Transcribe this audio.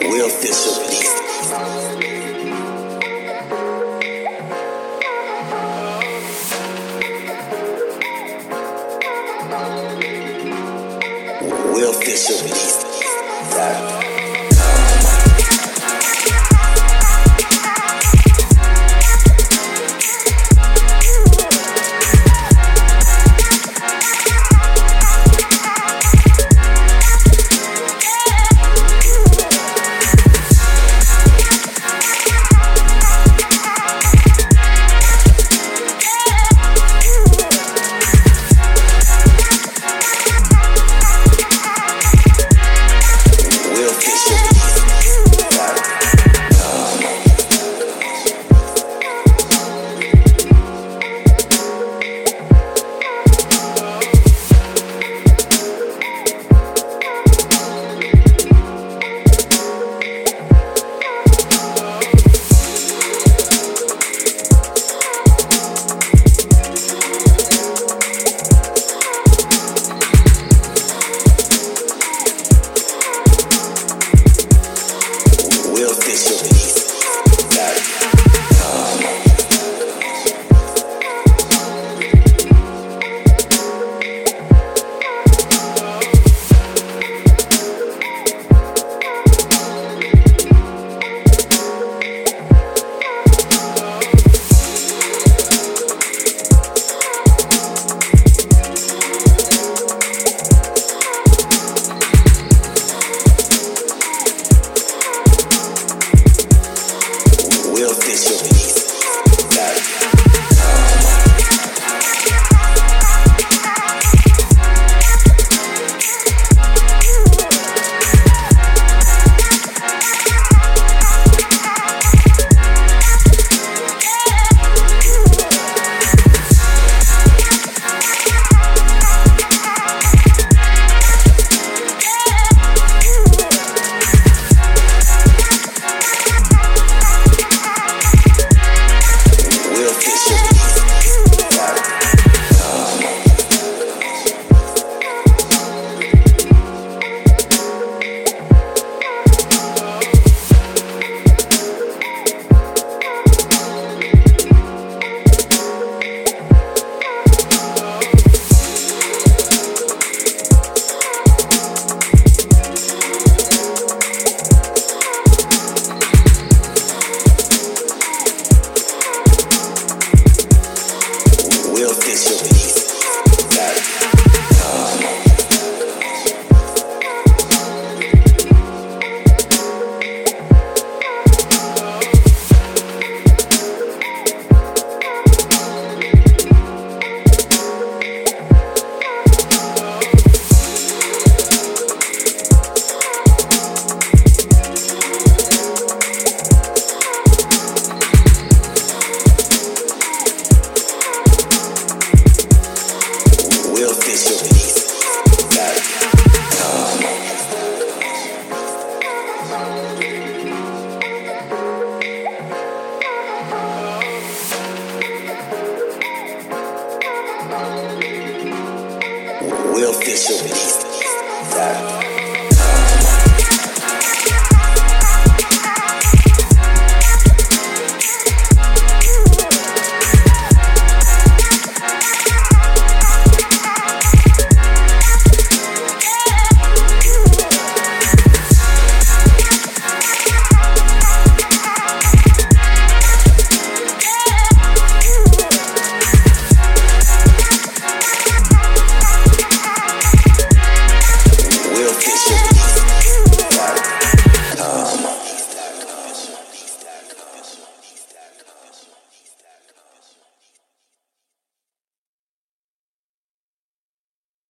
Real Thistle Beast. Real Thistle Beast.